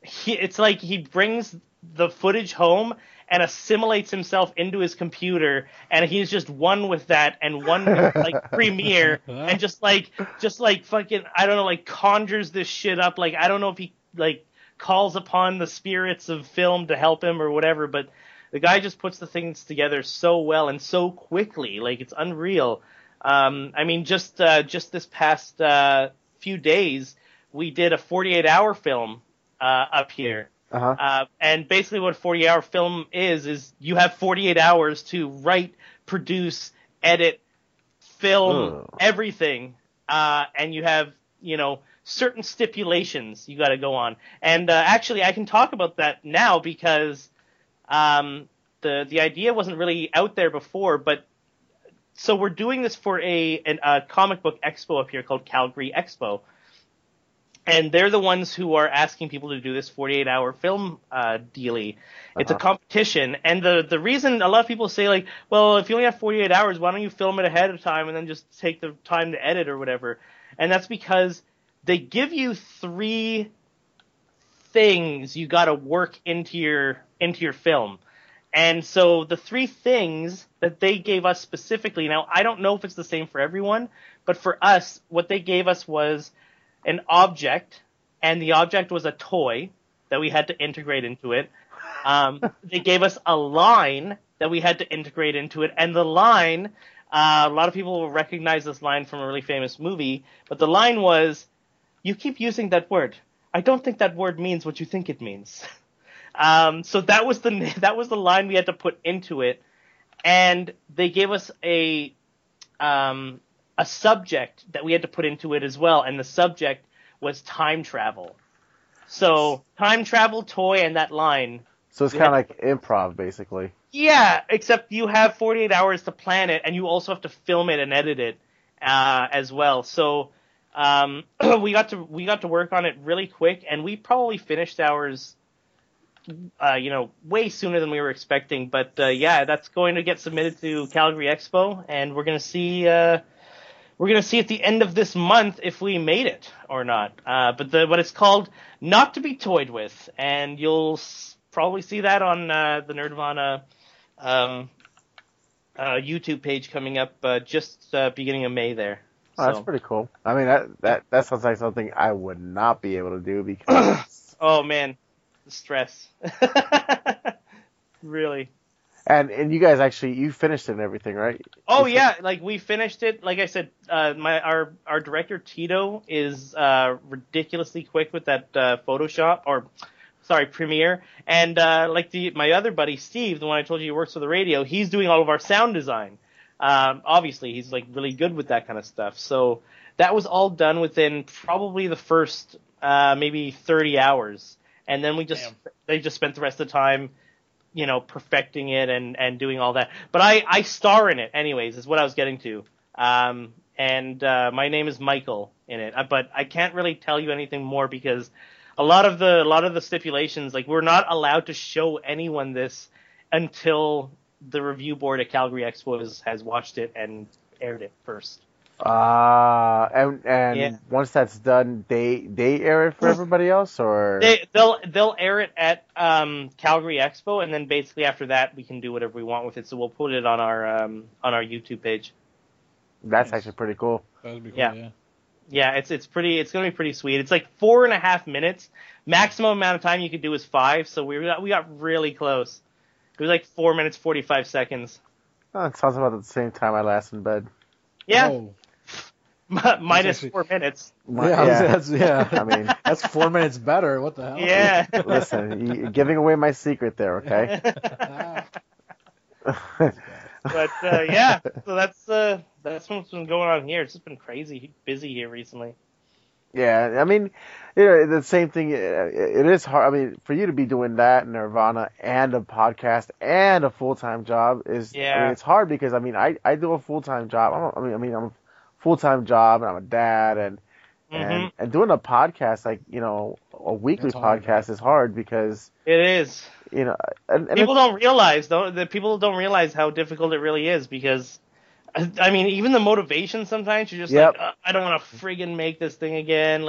he brings the footage home and assimilates himself into his computer, and he's just one with that and one with Premiere, and just fucking, I don't know, conjures this shit up. I don't know if he calls upon the spirits of film to help him or whatever, but the guy just puts the things together so well and so quickly, it's unreal. Just this past few days, we did a 48-hour film up here. And basically what a 48-hour film is you have 48 hours to write, produce, edit, film, everything. And you have, certain stipulations you got to go on. And actually I can talk about that now because the idea wasn't really out there before. But so we're doing this for a comic book expo up here called Calgary Expo. And they're the ones who are asking people to do this 48-hour film dealie. It's a competition. And the reason a lot of people say, if you only have 48 hours, why don't you film it ahead of time and then just take the time to edit or whatever? And that's because they give you three things you got to work into your film. And so the three things that they gave us specifically, now I don't know if it's the same for everyone, but for us, what they gave us was an object, and the object was a toy that we had to integrate into it. They gave us a line that we had to integrate into it, and the line, a lot of people will recognize this line from a really famous movie, but the line was, "You keep using that word. I don't think that word means what you think it means." So that was the line we had to put into it, and they gave us a subject that we had to put into it as well, and the subject was time travel. So time travel, toy, and that line. So it's kind of like improv, basically. Yeah, except you have 48 hours to plan it, and you also have to film it and edit it as well. So we got to work on it really quick, and we probably finished ours. Way sooner than we were expecting. But, that's going to get submitted to Calgary Expo, and we're going to see at the end of this month if we made it or not. But it's called Not to Be Toyed With, and you'll probably see that on the Nerdvana YouTube page coming up just beginning of May there. Oh, so. That's pretty cool. I mean, that sounds like something I would not be able to do because... Oh, man. Stress. Really. And you guys actually, you finished it and everything, right? Oh, yeah. Like, we finished it. Like I said, our director, Tito, is ridiculously quick with that Premiere. And my other buddy, Steve, the one I told you he works for the radio, he's doing all of our sound design. Obviously, he's, like, really good with that kind of stuff. So that was all done within probably the first maybe 30 hours. And then they just spent the rest of the time, perfecting it and doing all that. But I star in it anyways, is what I was getting to. And my name is Michael in it. But I can't really tell you anything more because a lot of the stipulations, like, we're not allowed to show anyone this until the review board at Calgary Expo has watched it and aired it first. Once that's done, they air it for everybody else, or they'll air it at Calgary Expo, and then basically after that we can do whatever we want with it. So we'll put it on our YouTube page. That's nice. Actually pretty cool. That would be cool. Yeah. It's gonna be pretty sweet. It's like 4.5 minutes. Maximum amount of time you could do is 5. So we got really close. It was like 4 minutes 45 seconds. Oh, it sounds about the same time I last in bed. Yeah. Oh. Minus actually, 4 minutes. I mean, that's 4 minutes better. What the hell? Yeah. Listen, you're giving away my secret there, okay? So that's what's been going on here. It's just been crazy busy here recently. Yeah, I mean, the same thing. It is hard. I mean, for you to be doing that, Nirvana, and a podcast, and a full-time job is. Yeah. I mean, it's hard because I do a full-time job. I'm a full-time job, and I'm a dad, and and doing a podcast, like, a weekly podcast is hard because it is. And people don't realize though that people don't realize how difficult it really is because. I mean, even the motivation sometimes, you're just like, I don't want to friggin' make this thing again.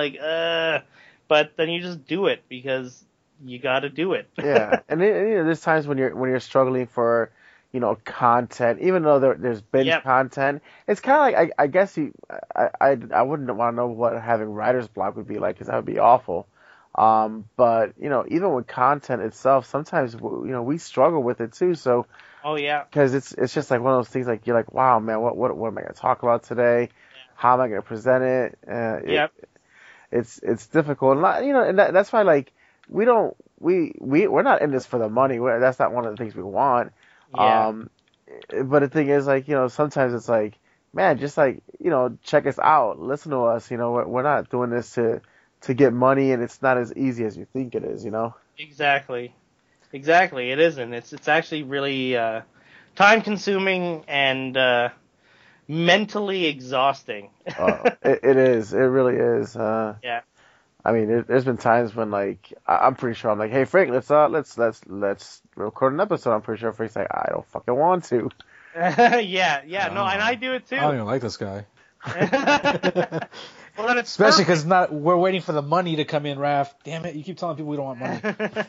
But then you just do it because you got to do it. Yeah. And there's times when you're struggling for, content, even though there's been content. It's kind of like, I guess I wouldn't want to know what having writer's block would be like because that would be awful. But, even with content itself, sometimes, we struggle with it too. So. Oh, yeah. Because it's just like one of those things, like, you're like, wow, man, what am I going to talk about today? How am I going to present it? It's difficult. And that's why, like, we're not in this for the money. That's not one of the things we want. Yeah. But the thing is, like, sometimes it's like, man, just like, check us out. Listen to us. We're not doing this to get money, and it's not as easy as you think it is, Exactly. Exactly, it isn't. It's actually really time-consuming and mentally exhausting. It is. It really is. Yeah. I mean, there's been times when, like, I'm pretty sure I'm like, hey, Frank, let's record an episode. I'm pretty sure Frank's like, I don't fucking want to. Yeah. No, and I do it too. I don't even like this guy. Well, then it's especially because we're waiting for the money to come in, Raph. Damn it, you keep telling people we don't want money.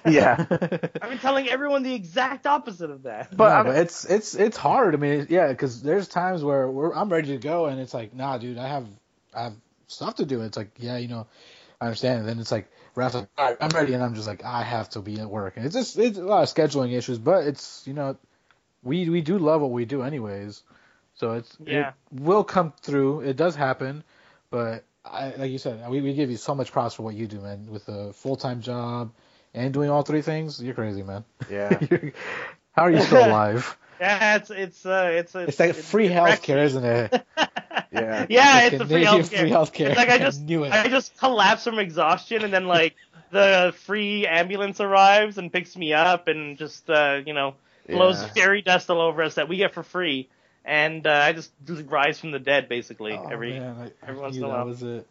Yeah. I've been telling everyone the exact opposite of that. But, no, but it's hard. I mean, yeah, because there's times where I'm ready to go, and it's like, nah, dude, I have stuff to do. It's like, yeah, you know, I understand. And then it's like, Raph's like, all right, I'm ready, and I'm just like, I have to be at work. And it's a lot of scheduling issues, but it's, you know, we do love what we do anyways. So it will come through. It does happen, but like you said, we give you so much props for what you do, man. With a full-time job and doing all three things, you're crazy, man. Yeah. How are you still alive? Yeah, it's free healthcare, isn't it? Yeah. Yeah, it's a free healthcare. It's like I just collapse from exhaustion, and then like the free ambulance arrives and picks me up, and just blows fairy dust all over us that we get for free. And I just rise from the dead, basically. Oh, every once in a while. That was it.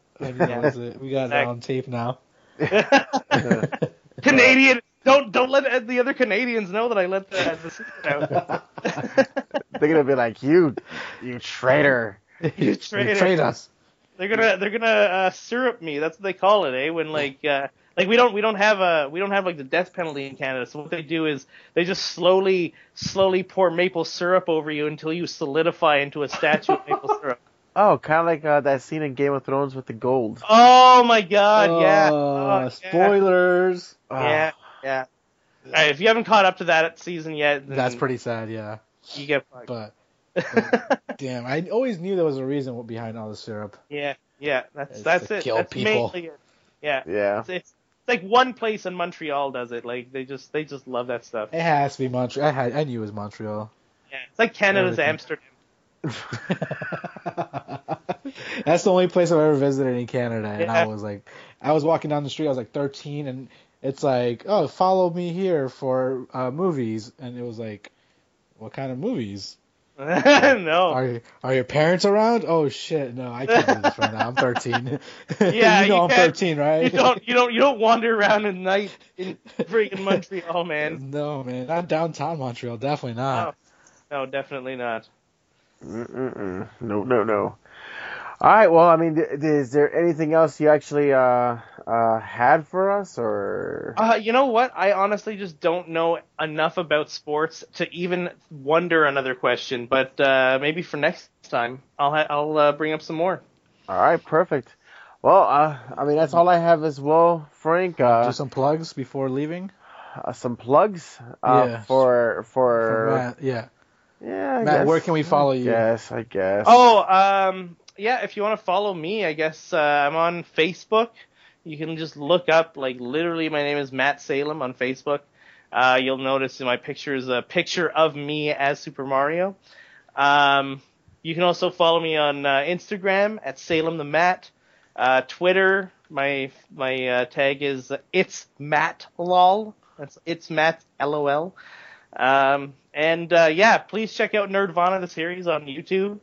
We got it on tape now. Canadian, don't let the other Canadians know that I let the secret out. They're gonna be like, you traitor, you traitor us. They're gonna syrup me. That's what they call it, eh? When we don't have like the death penalty in Canada. So what they do is they just slowly pour maple syrup over you until you solidify into a statue of maple syrup. Oh, kind of like that scene in Game of Thrones with the gold. Oh my God! Yeah. Spoilers. Yeah. Yeah. All right, if you haven't caught up to that season yet, then that's pretty sad. Yeah. You get fucked. But damn, I always knew there was a reason behind all the syrup. Yeah. Yeah. That's it. Kill that's people. Mainly it. Yeah. Yeah. Like one place in Montreal does it. Like they just love that stuff. It has to be Montreal. I knew it was Montreal. Yeah, it's like Canada's Amsterdam. That's the only place I've ever visited in Canada, and yeah. I was walking down the street. I was like 13, and it's like, oh, follow me here for movies, and it was like, what kind of movies? No. Are your parents around? Oh shit! No, I can't do this right now. I'm 13. Yeah, you know I'm 13, right? You don't wander around at night in freaking Montreal, man. No, man, not downtown Montreal. Definitely not. No, definitely not. No. All right. Well, I mean, is there anything else you actually had for us, or? You know what? I honestly just don't know enough about sports to even wonder another question. But maybe for next time, I'll bring up some more. All right. Perfect. Well, I mean, that's all I have as well, Frank. Do some plugs before leaving. Some plugs. Yeah. For yeah. Yeah. I Matt, guess. Where can we follow you? Yes, I guess. Oh. Yeah, if you want to follow me, I guess I'm on Facebook. You can just look up, like, literally my name is Matt Salem on Facebook. You'll notice in my picture is a picture of me as Super Mario. You can also follow me on Instagram at SalemTheMatt. Twitter, my tag is It's Matt Lol. That's It's Matt LOL. And please check out Nerdvana, the series, on YouTube.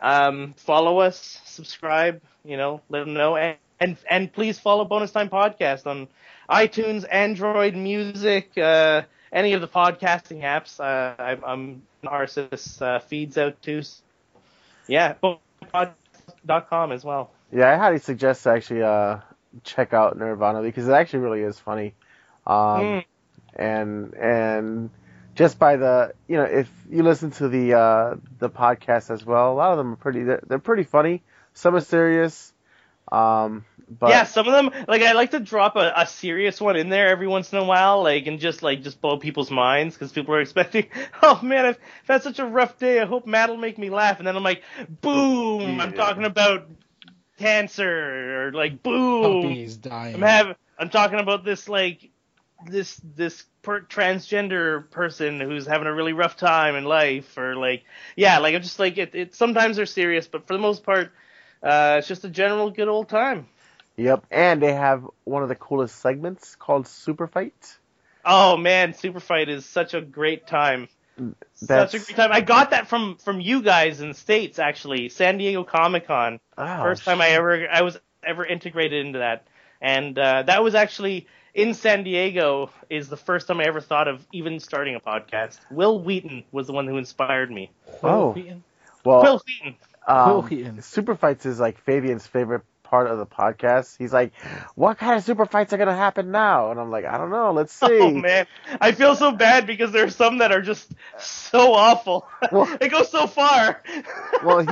Follow us, subscribe, let them know, and please follow Bonus Time Podcast on iTunes, Android Music, any of the podcasting apps. I'm RSS feeds out too. So, yeah, bonus.com as well. Yeah, I highly suggest to actually check out Nirvana because it actually really is funny, and. Just by the, if you listen to the podcast as well, a lot of them are they're pretty funny. Some are serious, but yeah, some of them, like, I like to drop a serious one in there every once in a while, like, and just blow people's minds because people are expecting, oh man, I've had such a rough day. I hope Matt will make me laugh, and then I'm like, boom, yeah. I'm talking about cancer, or like, boom, puppies dying. I'm talking about this, like. This transgender person who's having a really rough time in life, or like, yeah, like, I'm just like, it sometimes they're serious, but for the most part, it's just a general good old time. Yep. And they have one of the coolest segments called Super Fight. Oh man, Super Fight is such a great time. Such a great time. I got that from you guys in the States, actually, San Diego Comic-Con. Oh, first time I was ever integrated into that. And that was actually in San Diego is the first time I ever thought of even starting a podcast. Will Wheaton was the one who inspired me. Oh, Will Wheaton. Well, Will Wheaton. Super Fights is like Fabian's favorite part of the podcast, he's like, what kind of super fights are going to happen now? And I'm like, I don't know. Let's see. Oh, man. I feel so bad because there are some that are just so awful. Well, it goes so far. Well,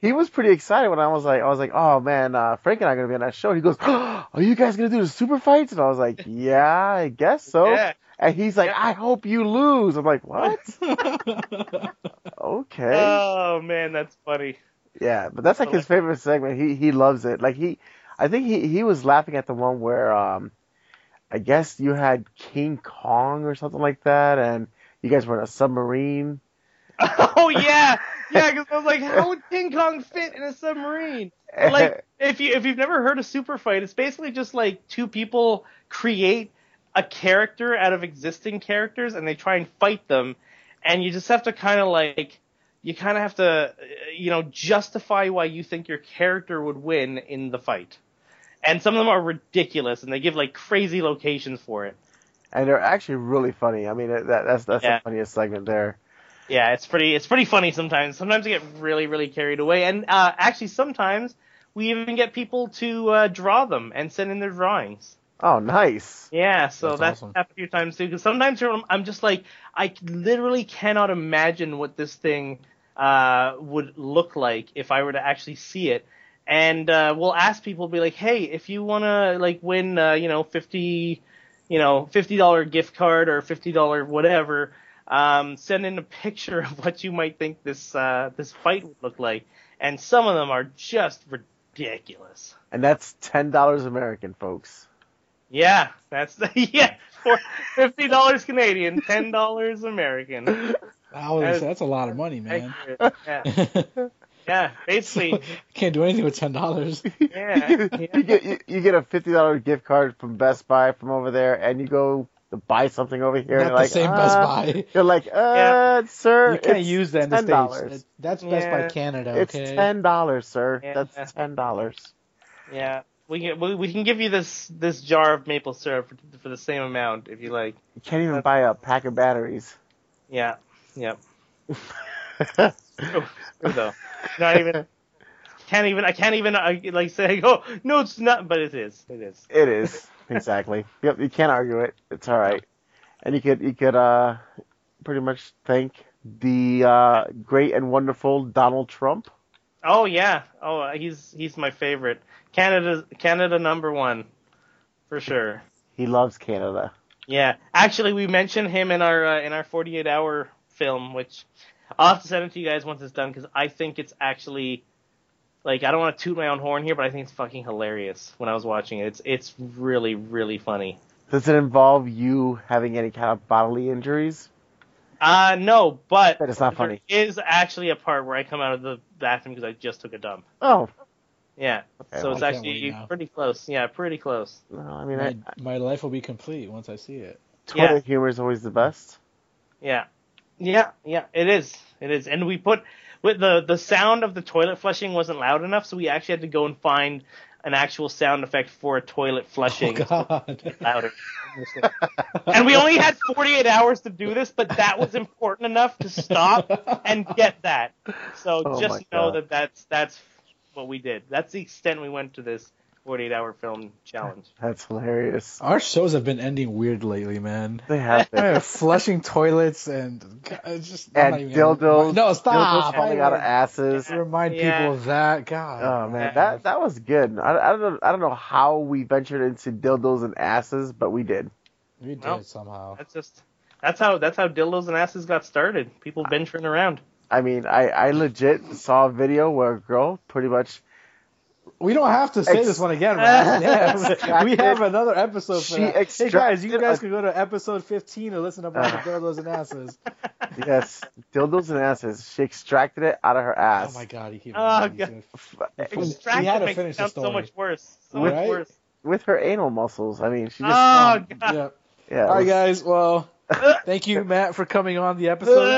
he was pretty excited when I was like, oh, man, Frank and I are going to be on that show. He goes, oh, are you guys going to do the super fights? And I was like, yeah, I guess so. Yeah. And he's like, I hope you lose. I'm like, what? Okay. Oh, man, that's funny. Yeah, but that's like his favorite segment. He loves it. Like I think he was laughing at the one where I guess you had King Kong or something like that, and you guys were in a submarine. Oh yeah, yeah. Because I was like, how would King Kong fit in a submarine? But, like, if you've never heard of super fight, it's basically just like two people create a character out of existing characters, and they try and fight them, and you just have to kind of like. You kind of have to, you know, justify why you think your character would win in the fight. And some of them are ridiculous, and they give, like, crazy locations for it. And they're actually really funny. I mean, that's the funniest segment there. Yeah, it's pretty funny sometimes. Sometimes I get really, really carried away. And actually, sometimes we even get people to draw them and send in their drawings. Oh, nice. Yeah, so that's awesome. Happened a few times, too. Because sometimes I'm just like, I literally cannot imagine what this thing would look like if I were to actually see it, and we'll ask people, be like, hey, if you want to like win $50 gift card or $50 whatever, send in a picture of what you might think this fight would look like, and some of them are just ridiculous. And that's $10 American, folks. Yeah, for $50 Canadian, $10 American. Wow, that's a lot of money, man. Yeah. Yeah, basically. Can't do anything with $10. Yeah. You get a $50 gift card from Best Buy from over there, and you go to buy something over here. Not and the like, same Best Buy. You're like, sir, you can't use that in the States. That's Best Buy Canada, okay? It's $10, sir. Yeah. That's $10. Yeah. We can give you this jar of maple syrup for the same amount if you like. You can't even buy a pack of batteries. Yeah. Yep. True though. Not even. I can't even like say, oh no, it's not. But it is. It is exactly. Yep. You can't argue it. It's all right. And you could pretty much thank the great and wonderful Donald Trump. Oh yeah. Oh, he's my favorite. Canada number one, for sure. He loves Canada. Yeah, actually, we mentioned him in our 48-hour film, which I'll have to send it to you guys once it's done because I think it's actually, like, I don't want to toot my own horn here, but I think it's fucking hilarious. When I was watching it, it's really, really funny. Does it involve you having any kind of bodily injuries? No, but it's not funny. There is actually a part where I come out of the bathroom because I just took a dump. Oh. Yeah, okay, so it's actually pretty close. Yeah, pretty close. No, I mean, my life will be complete once I see it. Toilet humor is always the best. Yeah, it is. And we put with the sound of the toilet flushing wasn't loud enough, so we actually had to go and find an actual sound effect for a toilet flushing. Oh, God. Louder. And we only had 48 hours to do this, but that was important enough to stop and get that. So just know that that's what we did. That's the extent we went to this 48-hour film challenge. That's hilarious. Our shows have been ending weird lately, man. They have been. Flushing toilets and just and dildos. No, stop. Dildos falling out of asses. Remind people of that. God. Oh man, that was good. I don't know how we ventured into dildos and asses, but we did. We did somehow. That's how dildos and asses got started. People venturing around. I mean, I legit saw a video where a girl pretty much... We don't have to say this one again, right? Yeah, we have another episode for that. Hey, guys, you guys can go to episode 15 and listen about dildos and asses. Yes, dildos and asses. She extracted it out of her ass. Oh, my God. God. Extracted had to makes finish it sound so much worse. So much worse. With her anal muscles. I mean, she just... Oh, God. Yeah, all right, guys. Well... Thank you, Matt, for coming on the episode.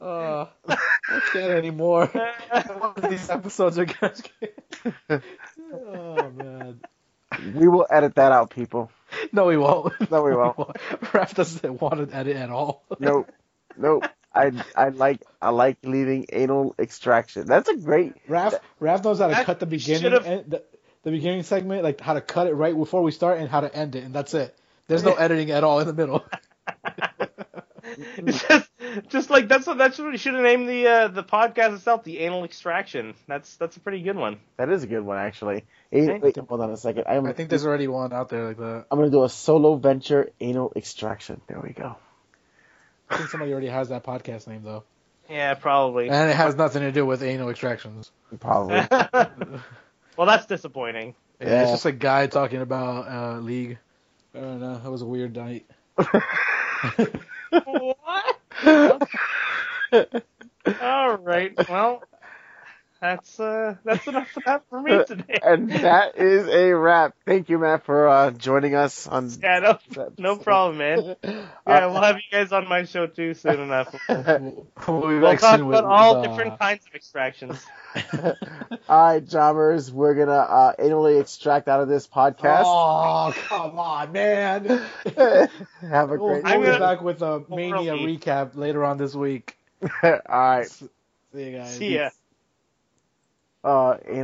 I can't anymore. One of these episodes are going to... Oh, man. We will edit that out, people. No, we won't. Raph doesn't want to edit at all. Nope. I like leaving anal extraction. That's a great. Raph knows how to cut the beginning the beginning segment, like how to cut it right before we start and how to end it, and that's it. There's no editing at all in the middle. Just like that's what we should have named the podcast itself, the anal extraction. That's a pretty good one. That is a good one, actually. Wait, hold on a second. I think there's already one out there like that. I'm gonna do a solo venture anal extraction. There we go. I think somebody already has that podcast name though. Yeah, probably. And it has nothing to do with anal extractions. Probably. Well, that's disappointing. Yeah, yeah. It's just a guy talking about League. I don't know. That was a weird night. What? All right. Well, that's enough of that for me today. And that is a wrap. Thank you, Matt, for joining us on. Yeah, no problem, man. Yeah, we'll have you guys on my show too soon enough. We'll talk about all different kinds of extractions. All right, jobbers, we're gonna anally extract out of this podcast. Oh, come on, man! Have a great. We'll be back with a Mania recap later on this week. All right, see you guys. See ya.